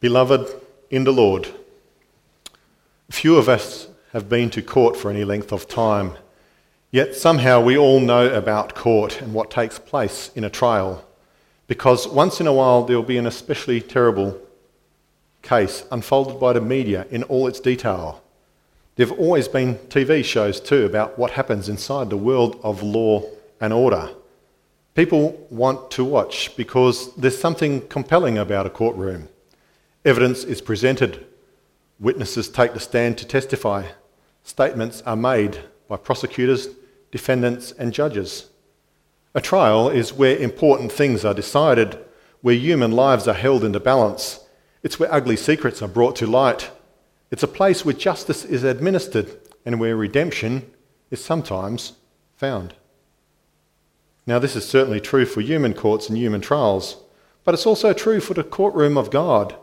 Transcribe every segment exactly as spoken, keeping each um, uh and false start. Beloved in the Lord, few of us have been to court for any length of time, yet somehow we all know about court and what takes place in a trial, because once in a while there will be an especially terrible case unfolded by the media in all its detail. There have always been T V shows too about what happens inside the world of law and order. People want to watch because there's something compelling about a courtroom. Evidence is presented, witnesses take the stand to testify, statements are made by prosecutors, defendants and judges. A trial is where important things are decided, where human lives are held into balance. It's where ugly secrets are brought to light. It's a place where justice is administered and where redemption is sometimes found. Now, this is certainly true for human courts and human trials, but it's also true for the courtroom of God.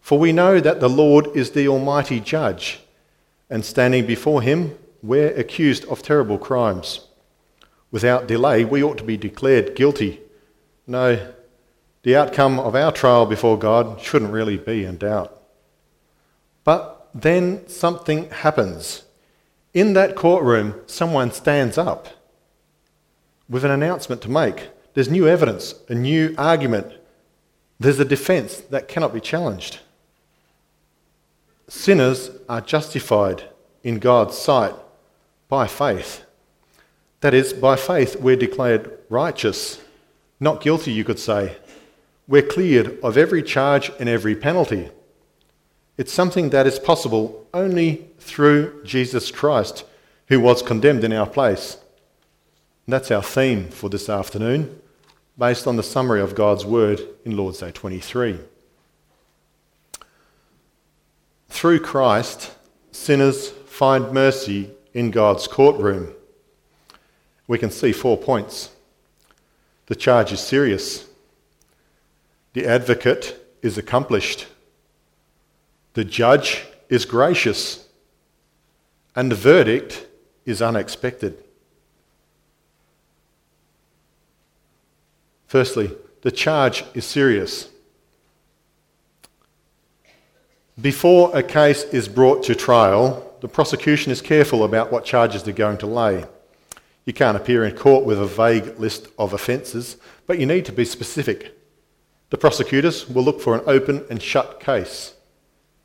For we know that the Lord is the Almighty Judge, and standing before him, we're accused of terrible crimes. Without delay, we ought to be declared guilty. No, the outcome of our trial before God shouldn't really be in doubt. But then something happens. In that courtroom, someone stands up with an announcement to make. There's new evidence, a new argument. There's a defense that cannot be challenged. Sinners are justified in God's sight by faith. That is, by faith we're declared righteous, not guilty, you could say. We're cleared of every charge and every penalty. It's something that is possible only through Jesus Christ, who was condemned in our place. And that's our theme for this afternoon, based on the summary of God's word in Lord's Day twenty-three. Through Christ, sinners find mercy in God's courtroom. We can see four points. The charge is serious. The advocate is accomplished. The judge is gracious. And the verdict is unexpected. Firstly, the charge is serious. Before a case is brought to trial, the prosecution is careful about what charges they're going to lay. You can't appear in court with a vague list of offences, but you need to be specific. The prosecutors will look for an open and shut case,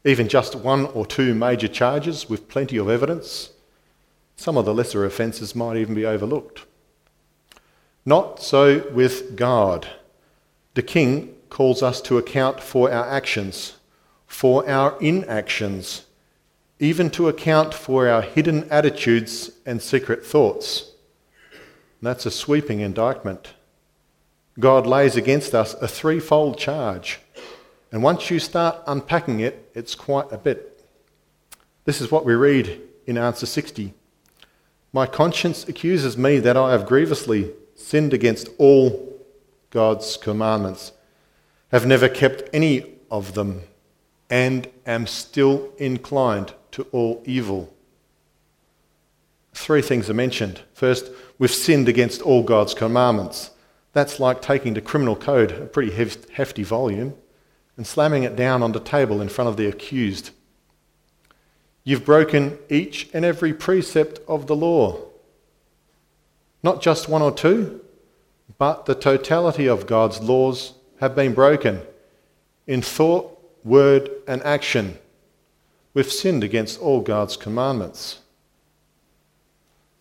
even just one or two major charges with plenty of evidence. Some of the lesser offences might even be overlooked. Not so with God. The King calls us to account for our actions, for our inactions, even to account for our hidden attitudes and secret thoughts. And that's a sweeping indictment. God lays against us a threefold charge, and once you start unpacking it, it's quite a bit. This is what we read in answer sixty. My conscience accuses me that I have grievously sinned against all God's commandments, have never kept any of them, and am still inclined to all evil. Three things are mentioned. First, we've sinned against all God's commandments. That's like taking the criminal code, a pretty hefty volume, and slamming it down on the table in front of the accused. You've broken each and every precept of the law. Not just one or two, but the totality of God's laws have been broken in thought, word, and action. We've sinned against all God's commandments.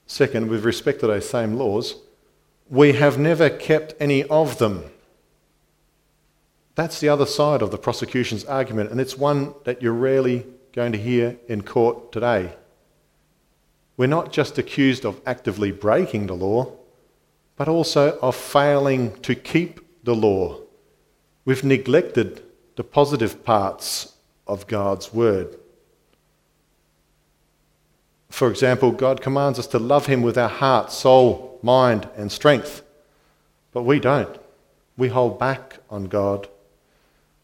Second, we've respected those same laws. We have never kept any of them. That's the other side of the prosecution's argument, and it's one that you're rarely going to hear in court today. We're not just accused of actively breaking the law, but also of failing to keep the law. We've neglected the positive parts of God's word. For example, God commands us to love him with our heart, soul, mind, and strength. But we don't. We hold back on God.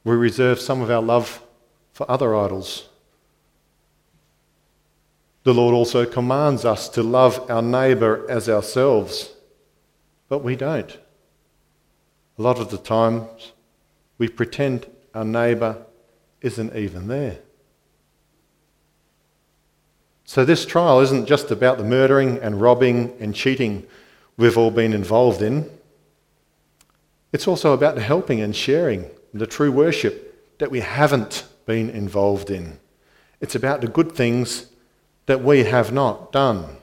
We reserve some of our love for other idols. The Lord also commands us to love our neighbour as ourselves, but we don't. A lot of the times we pretend our neighbour isn't even there. So this trial isn't just about the murdering and robbing and cheating we've all been involved in. It's also about the helping and sharing the true worship that we haven't been involved in. It's about the good things that we have not done.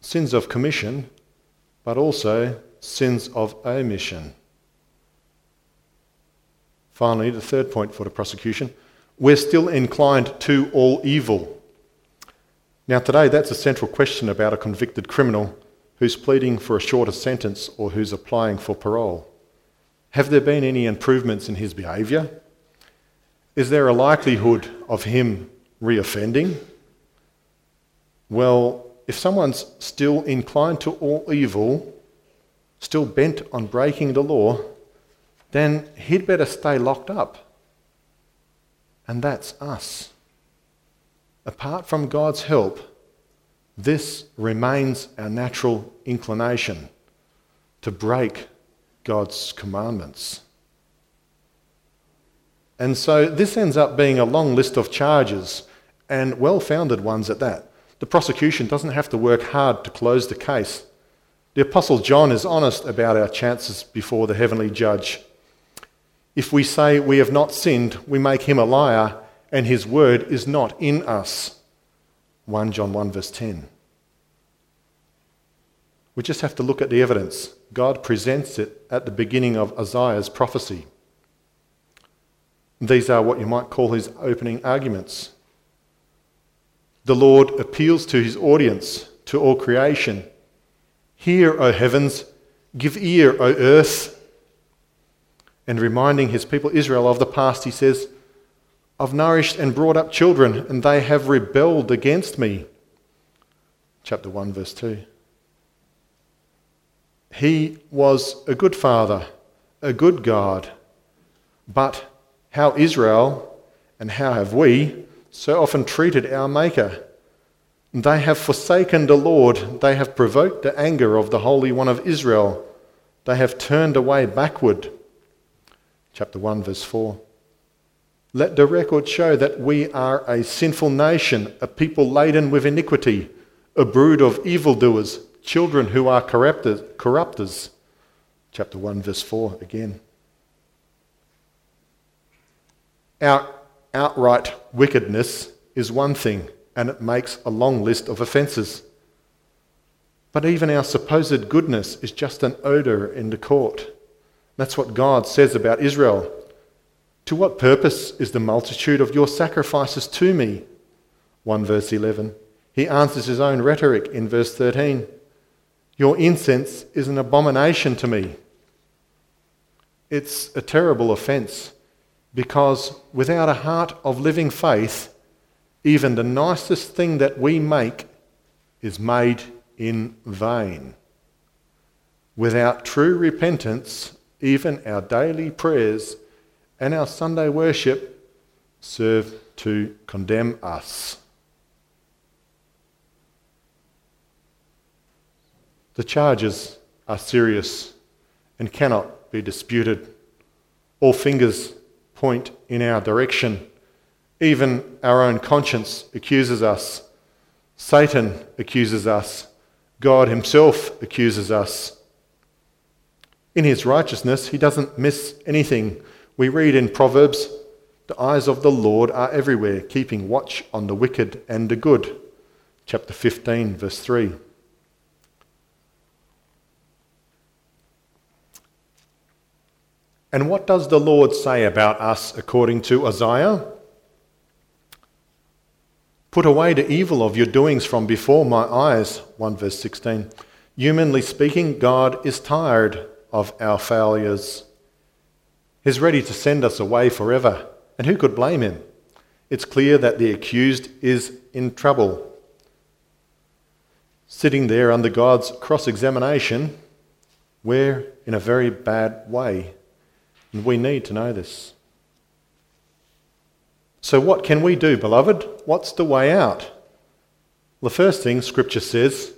Sins of commission, but also sins of omission. Finally, the third point for the prosecution, we're still inclined to all evil. Now today, that's a central question about a convicted criminal who's pleading for a shorter sentence or who's applying for parole. Have there been any improvements in his behaviour? Is there a likelihood of him reoffending? Well, if someone's still inclined to all evil, still bent on breaking the law, then he'd better stay locked up. And that's us. Apart from God's help, this remains our natural inclination to break God's commandments. And so this ends up being a long list of charges, and well-founded ones at that. The prosecution doesn't have to work hard to close the case. The Apostle John is honest about our chances before the heavenly judge. If we say we have not sinned, we make him a liar, and his word is not in us. First John one verse ten. We just have to look at the evidence. God presents it at the beginning of Isaiah's prophecy. These are what you might call his opening arguments. The Lord appeals to his audience, to all creation. Hear, O heavens, give ear, O earth. And reminding his people Israel of the past, he says, I've nourished and brought up children, and they have rebelled against me. Chapter one, verse two. He was a good father, a good God, but how Israel, and how have we, so often treated our Maker. They have forsaken the Lord, they have provoked the anger of the Holy One of Israel, they have turned away backward. Chapter one, verse four. Let the record show that we are a sinful nation, a people laden with iniquity, a brood of evildoers, children who are corrupters. Chapter one, verse four again. Our outright wickedness is one thing, and it makes a long list of offences. But even our supposed goodness is just an odour in the court. That's what God says about Israel. To what purpose is the multitude of your sacrifices to me? First verse eleven. He answers his own rhetoric in verse thirteen. Your incense is an abomination to me. It's a terrible offence, because without a heart of living faith, even the nicest thing that we make is made in vain. Without true repentance, even our daily prayers and our Sunday worship serve to condemn us. The charges are serious and cannot be disputed. All fingers point in our direction. Even our own conscience accuses us. Satan accuses us. God himself accuses us. In his righteousness, he doesn't miss anything. We read in Proverbs, the eyes of the Lord are everywhere, keeping watch on the wicked and the good. Chapter fifteen, verse three. And what does the Lord say about us according to Isaiah? Put away the evil of your doings from before my eyes, First verse sixteen. Humanly speaking, God is tired of our failures. He's ready to send us away forever, and who could blame him? It's clear that the accused is in trouble. Sitting there under God's cross-examination, we're in a very bad way. And we need to know this. So what can we do, beloved? What's the way out? The first thing Scripture says,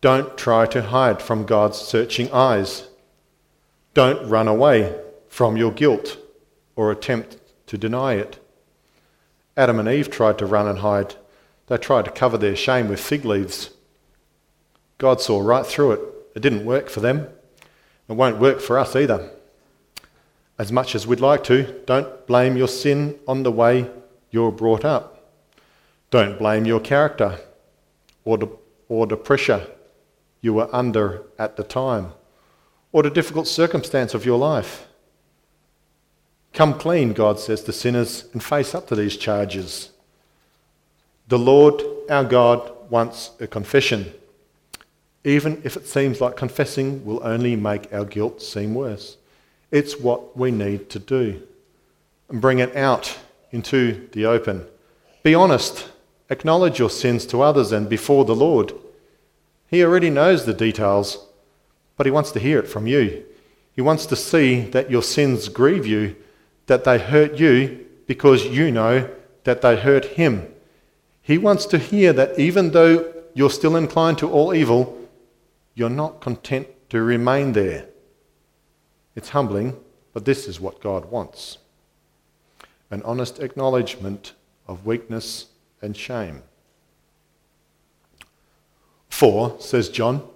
don't try to hide from God's searching eyes. Don't run away from your guilt or attempt to deny it. Adam and Eve tried to run and hide. They tried to cover their shame with fig leaves. God saw right through it. It didn't work for them. It won't work for us either. As much as we'd like to, don't blame your sin on the way you're brought up. Don't blame your character or the, or the pressure you were under at the time or the difficult circumstance of your life. Come clean, God says to sinners, and face up to these charges. The Lord our God wants a confession, even if it seems like confessing will only make our guilt seem worse. It's what we need to do and bring it out into the open. Be honest. Acknowledge your sins to others and before the Lord. He already knows the details, but he wants to hear it from you. He wants to see that your sins grieve you, that they hurt you because you know that they hurt him. He wants to hear that even though you're still inclined to all evil, you're not content to remain there. It's humbling, but this is what God wants. An honest acknowledgement of weakness and shame. For, says John,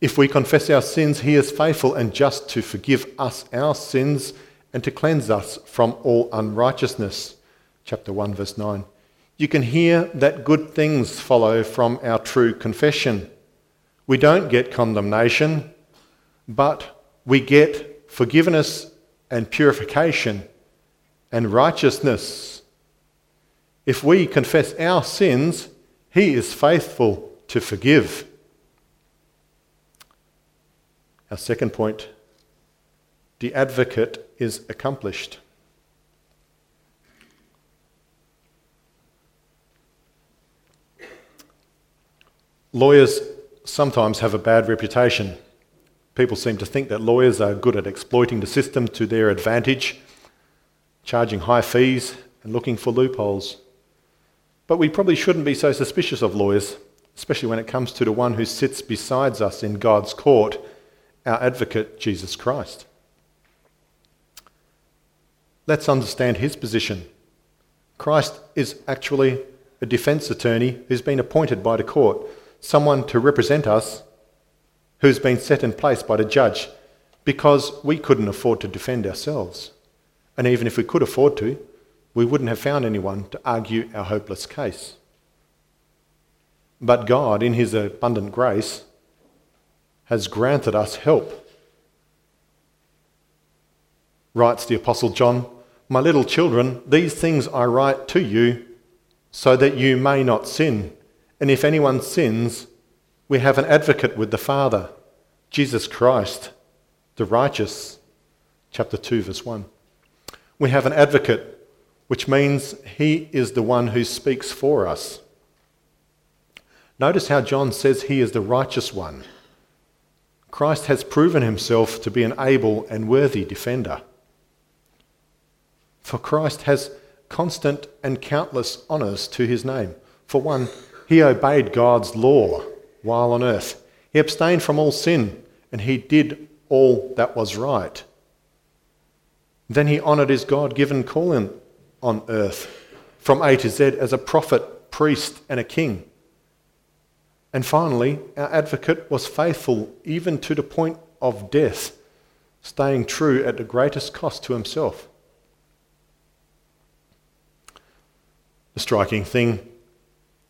if we confess our sins, he is faithful and just to forgive us our sins and to cleanse us from all unrighteousness. Chapter one, verse nine. You can hear that good things follow from our true confession. We don't get condemnation, but we get forgiveness and purification and righteousness. If we confess our sins, he is faithful to forgive. Our second point, the advocate is accomplished. Lawyers sometimes have a bad reputation. People seem to think that lawyers are good at exploiting the system to their advantage, charging high fees and looking for loopholes. But we probably shouldn't be so suspicious of lawyers, especially when it comes to the one who sits beside us in God's court, our advocate, Jesus Christ. Let's understand his position. Christ is actually a defense attorney who's been appointed by the court, someone to represent us, who's been set in place by the judge because we couldn't afford to defend ourselves. And even if we could afford to, we wouldn't have found anyone to argue our hopeless case. But God, in his abundant grace, has granted us help. Writes the Apostle John, "My little children, these things I write to you so that you may not sin. And if anyone sins, we have an advocate with the Father, Jesus Christ, the righteous." Chapter two, verse one. We have an advocate, which means he is the one who speaks for us. Notice how John says he is the righteous one. Christ has proven himself to be an able and worthy defender. For Christ has constant and countless honours to his name. For one, he obeyed God's law while on earth. He abstained from all sin and he did all that was right. Then he honoured his God-given calling on earth from A to Z as a prophet, priest and a king. And finally, our advocate was faithful even to the point of death, staying true at the greatest cost to himself. The striking thing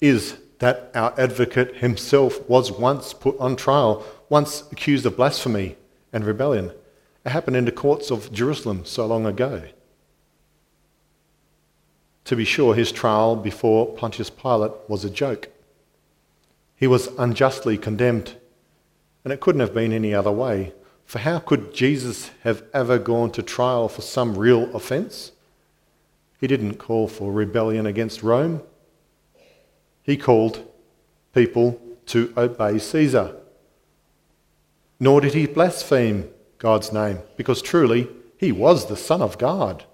is that our advocate himself was once put on trial, once accused of blasphemy and rebellion. It happened in the courts of Jerusalem so long ago. To be sure, his trial before Pontius Pilate was a joke. He was unjustly condemned, and it couldn't have been any other way. For how could Jesus have ever gone to trial for some real offence? He didn't call for rebellion against Rome. He called people to obey Caesar. Nor did he blaspheme God's name, because truly he was the Son of God.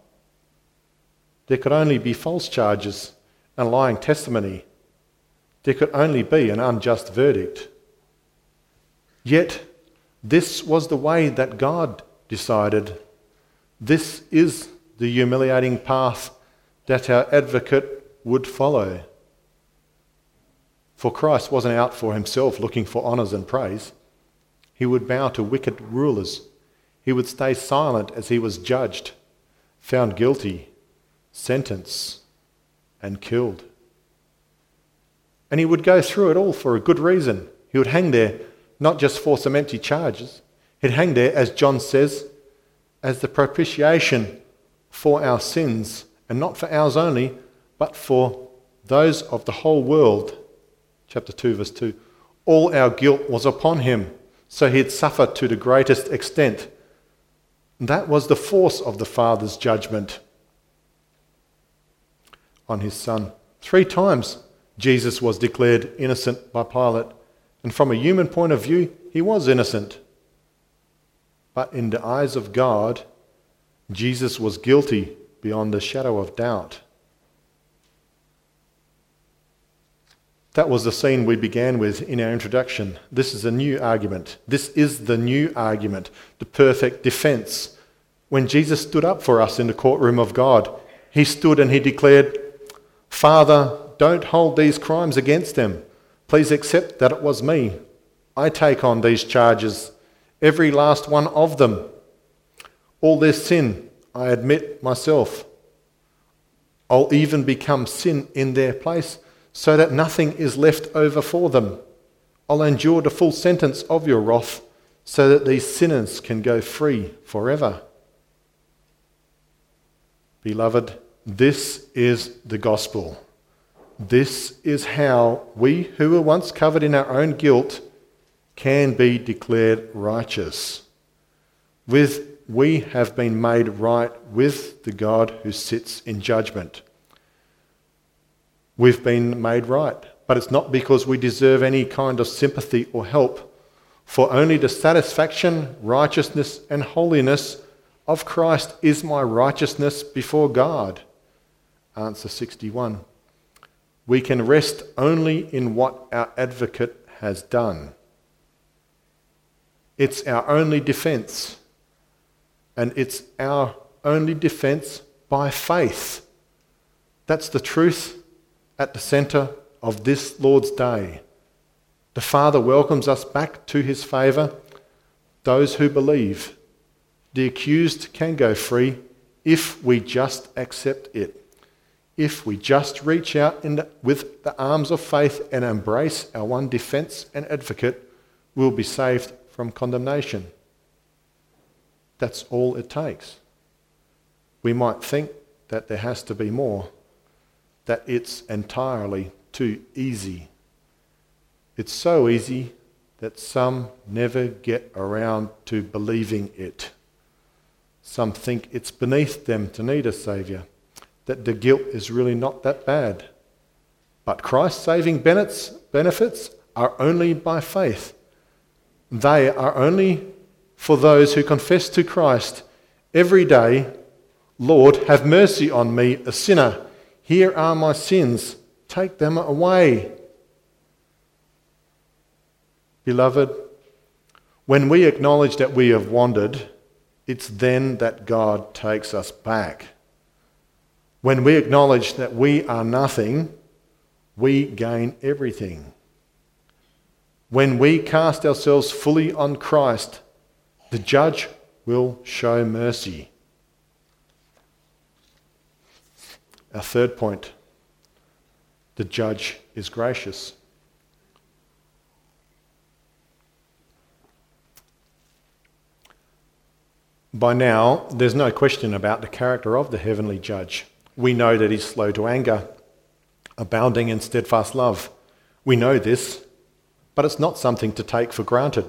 There could only be false charges and lying testimony. There could only be an unjust verdict. Yet this was the way that God decided. This is the humiliating path that our advocate would follow. For Christ wasn't out for himself looking for honours and praise. He would bow to wicked rulers. He would stay silent as he was judged, found guilty, sentenced, and killed. And he would go through it all for a good reason. He would hang there, not just for some empty charges. He'd hang there, as John says, as the propitiation for our sins, and not for ours only, but for those of the whole world. Chapter two, verse two. All our guilt was upon him, so he had suffered to the greatest extent. And that was the force of the Father's judgment on his Son. Three times Jesus was declared innocent by Pilate, and from a human point of view, he was innocent. But in the eyes of God, Jesus was guilty beyond the shadow of doubt. That was the scene we began with in our introduction. This is a new argument. This is the new argument, the perfect defense. When Jesus stood up for us in the courtroom of God, he stood and he declared, "Father, don't hold these crimes against them. Please accept that it was me. I take on these charges, every last one of them. All their sin, I admit myself. I'll even become sin in their place, so that nothing is left over for them. I'll endure the full sentence of your wrath, so that these sinners can go free forever." Beloved, this is the gospel. This is how we who were once covered in our own guilt can be declared righteous. With we have been made right with the God who sits in judgment. We've been made right, but it's not because we deserve any kind of sympathy or help, for only the satisfaction, righteousness, and holiness of Christ is my righteousness before God. Answer sixty-one. We can rest only in what our advocate has done. It's our only defense, and it's our only defense by faith. That's the truth at the centre of this Lord's Day. The Father welcomes us back to his favour, those who believe. The accused can go free if we just accept it, if we just reach out in the, with the arms of faith and embrace our one defence and advocate, we'll be saved from condemnation. That's all it takes. We might think that there has to be more, that it's entirely too easy. It's so easy that some never get around to believing it. Some think it's beneath them to need a saviour, that the guilt is really not that bad. But Christ's saving benefits are only by faith. They are only for those who confess to Christ every day, "Lord, have mercy on me, a sinner. Here are my sins, take them away." Beloved, when we acknowledge that we have wandered, it's then that God takes us back. When we acknowledge that we are nothing, we gain everything. When we cast ourselves fully on Christ, the judge will show mercy. Our third point, the judge is gracious. By now, there's no question about the character of the heavenly judge. We know that he's slow to anger, abounding in steadfast love. We know this, but it's not something to take for granted.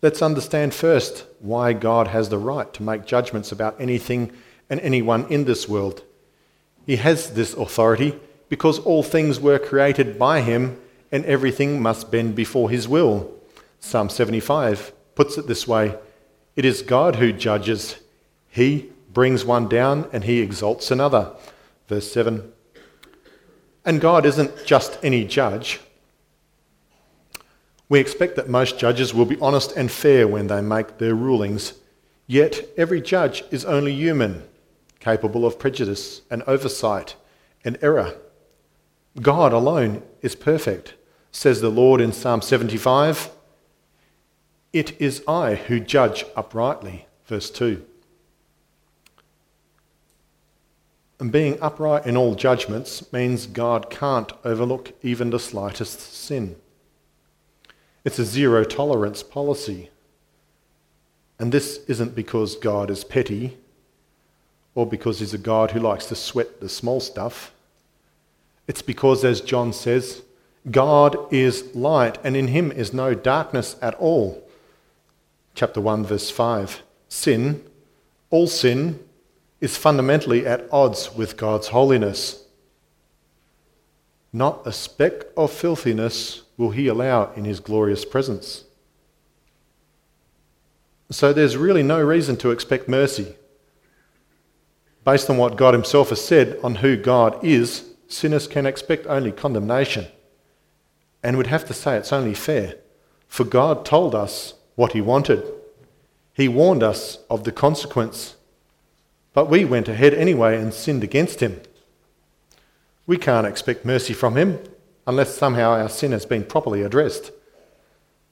Let's understand first why God has the right to make judgments about anything and anyone in this world. He has this authority because all things were created by him and everything must bend before his will. Psalm seventy-five puts it this way, "It is God who judges. He brings one down and he exalts another." Verse seven. And God isn't just any judge. We expect that most judges will be honest and fair when they make their rulings. Yet every judge is only human, capable of prejudice and oversight and error. God alone is perfect, says the Lord in Psalm seventy-five. It is I who judge uprightly, verse two. And being upright in all judgments means God can't overlook even the slightest sin. It's a zero-tolerance policy. And this isn't because God is petty or because he's a God who likes to sweat the small stuff. It's because, as John says, God is light and in him is no darkness at all. Chapter one, verse five. Sin, all sin, is fundamentally at odds with God's holiness. Not a speck of filthiness will he allow in his glorious presence. So there's really no reason to expect mercy. Based on what God himself has said on who God is, sinners can expect only condemnation, and would have to say it's only fair, for God told us what he wanted. He warned us of the consequence, but we went ahead anyway and sinned against him. We can't expect mercy from him unless somehow our sin has been properly addressed.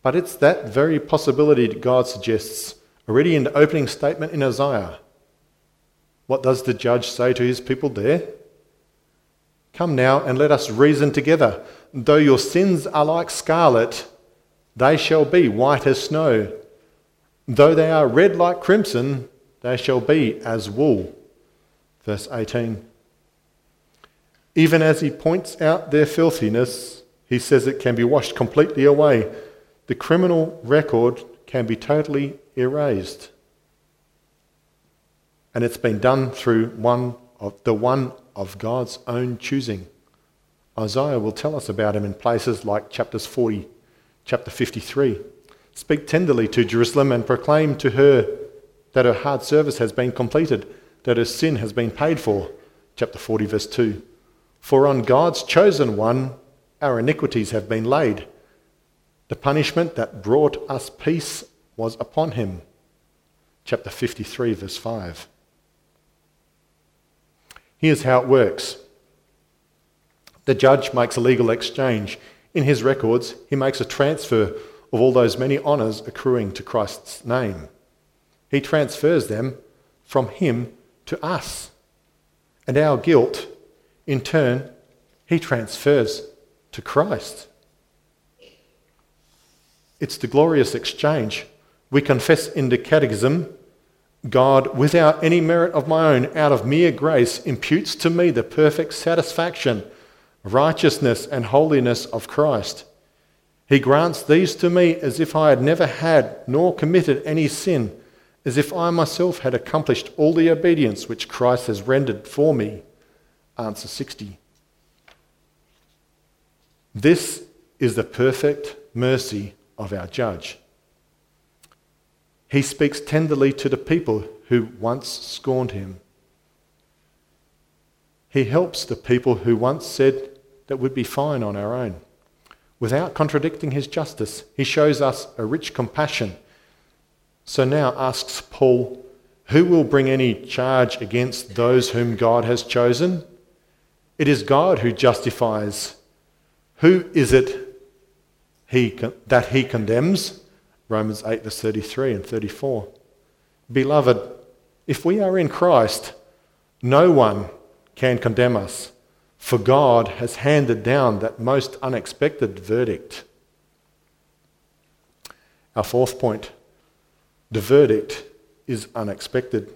But it's that very possibility that God suggests already in the opening statement in Isaiah. What does the judge say to his people there? Come now and let us reason together. Though your sins are like scarlet, they shall be white as snow. Though they are red like crimson, they shall be as wool. Verse eighteen. Even as he points out their filthiness, he says it can be washed completely away. The criminal record can be totally erased. And it's been done through one of the one of God's own choosing. Isaiah will tell us about him in places like chapters forty, chapter fifty-three. Speak tenderly to Jerusalem and proclaim to her that her hard service has been completed, that her sin has been paid for. Chapter forty, verse two. For on God's chosen one, our iniquities have been laid. The punishment that brought us peace was upon him. Chapter fifty-three, verse five. Here's how it works. The judge makes a legal exchange. In his records, he makes a transfer of all those many honours accruing to Christ's name. He transfers them from him to us. And our guilt, in turn, he transfers to Christ. It's the glorious exchange. We confess in the Catechism, God, without any merit of my own, out of mere grace, imputes to me the perfect satisfaction, righteousness and holiness of Christ. He grants these to me as if I had never had nor committed any sin, as if I myself had accomplished all the obedience which Christ has rendered for me. Answer sixty. This is the perfect mercy of our judge. He speaks tenderly to the people who once scorned him. He helps the people who once said that we'd be fine on our own. Without contradicting his justice, he shows us a rich compassion. So now asks Paul, who will bring any charge against those whom God has chosen? It is God who justifies. Who is it He con- that he condemns? Romans eight, verse thirty-three and thirty-four. Beloved, if we are in Christ, no one can condemn us, for God has handed down that most unexpected verdict. Our fourth point, the verdict is unexpected.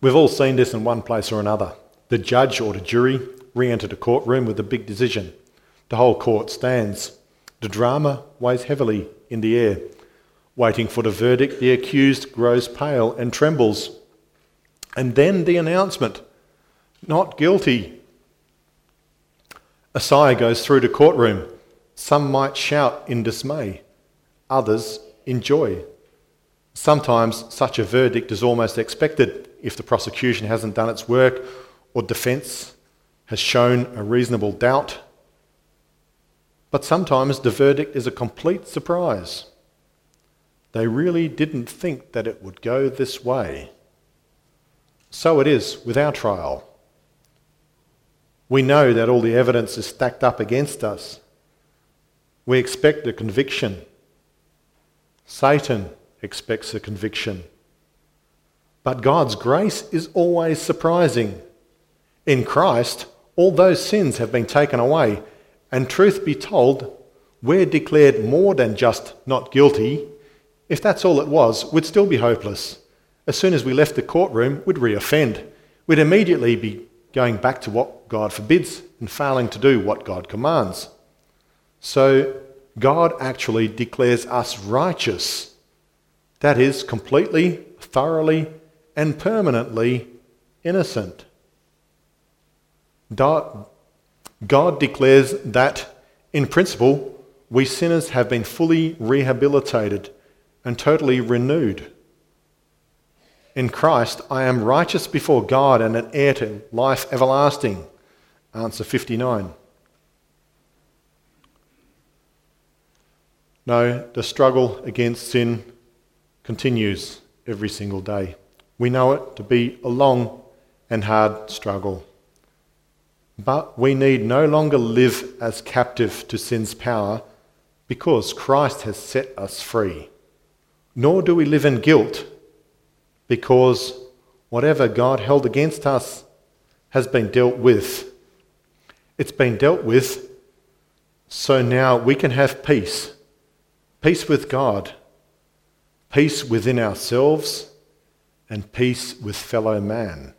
We've all seen this in one place or another. The judge or the jury re-entered a courtroom with a big decision. The whole court stands. The drama weighs heavily in the air. Waiting for the verdict, the accused grows pale and trembles. And then the announcement, not guilty. A sigh goes through the courtroom. Some might shout in dismay, others in joy. Sometimes such a verdict is almost expected if the prosecution hasn't done its work or defence has shown a reasonable doubt. But sometimes the verdict is a complete surprise. They really didn't think that it would go this way. So it is with our trial. We know that all the evidence is stacked up against us. We expect a conviction. Satan expects a conviction. But God's grace is always surprising. In Christ, all those sins have been taken away, and truth be told, we're declared more than just not guilty. If that's all it was, we'd still be hopeless. As soon as we left the courtroom, we'd reoffend. We'd immediately be going back to what God forbids and failing to do what God commands. So God actually declares us righteous. That is, completely, thoroughly, and permanently innocent. God declares that, in principle, we sinners have been fully rehabilitated and totally renewed. In Christ, I am righteous before God and an heir to life everlasting. Answer fifty-nine. No, the struggle against sin continues every single day. We know it to be a long and hard struggle. But we need no longer live as captive to sin's power, because Christ has set us free. Nor do we live in guilt, because whatever God held against us has been dealt with. It's been dealt with, so now we can have peace. Peace with God, peace within ourselves, and peace with fellow man.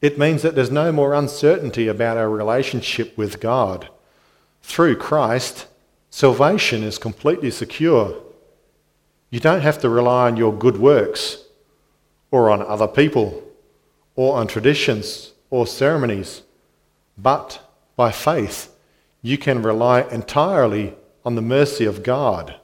It means that there's no more uncertainty about our relationship with God. Through Christ, salvation is completely secure. You don't have to rely on your good works, or on other people, or on traditions, or ceremonies, but by faith, you can rely entirely on the mercy of God.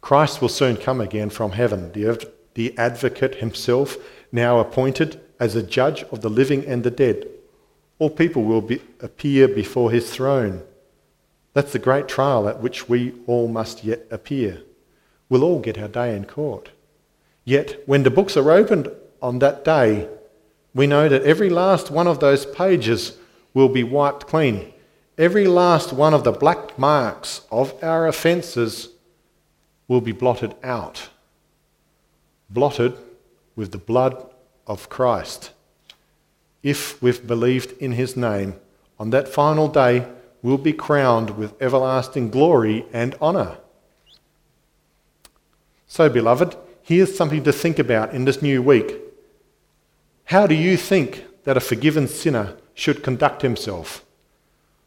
Christ will soon come again from heaven, the, the advocate himself, now appointed as a judge of the living and the dead. All people will be, appear before his throne. That's the great trial at which we all must yet appear. We'll all get our day in court. Yet, when the books are opened on that day, we know that every last one of those pages will be wiped clean. Every last one of the black marks of our offences will be blotted out. Blotted with the blood of Christ. If we've believed in his name, on that final day we'll be crowned with everlasting glory and honour. So, beloved, here's something to think about in this new week. How do you think that a forgiven sinner should conduct himself?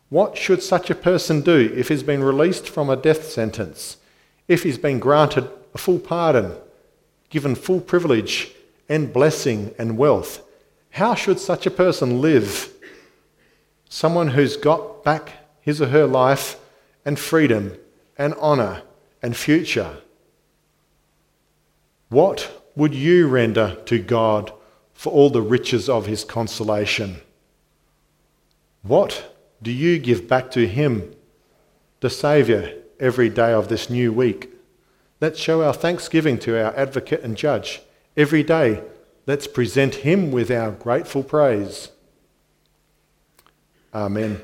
What should such a person do if he's been released from a death sentence, if he's been granted a full pardon, given full privilege and blessing and wealth? How should such a person live? Someone who's got back his or her life and freedom and honour and future. What would you render to God for all the riches of his consolation? What do you give back to him, the Saviour, every day of this new week? Let's show our thanksgiving to our advocate and judge. Every day, let's present him with our grateful praise. Amen.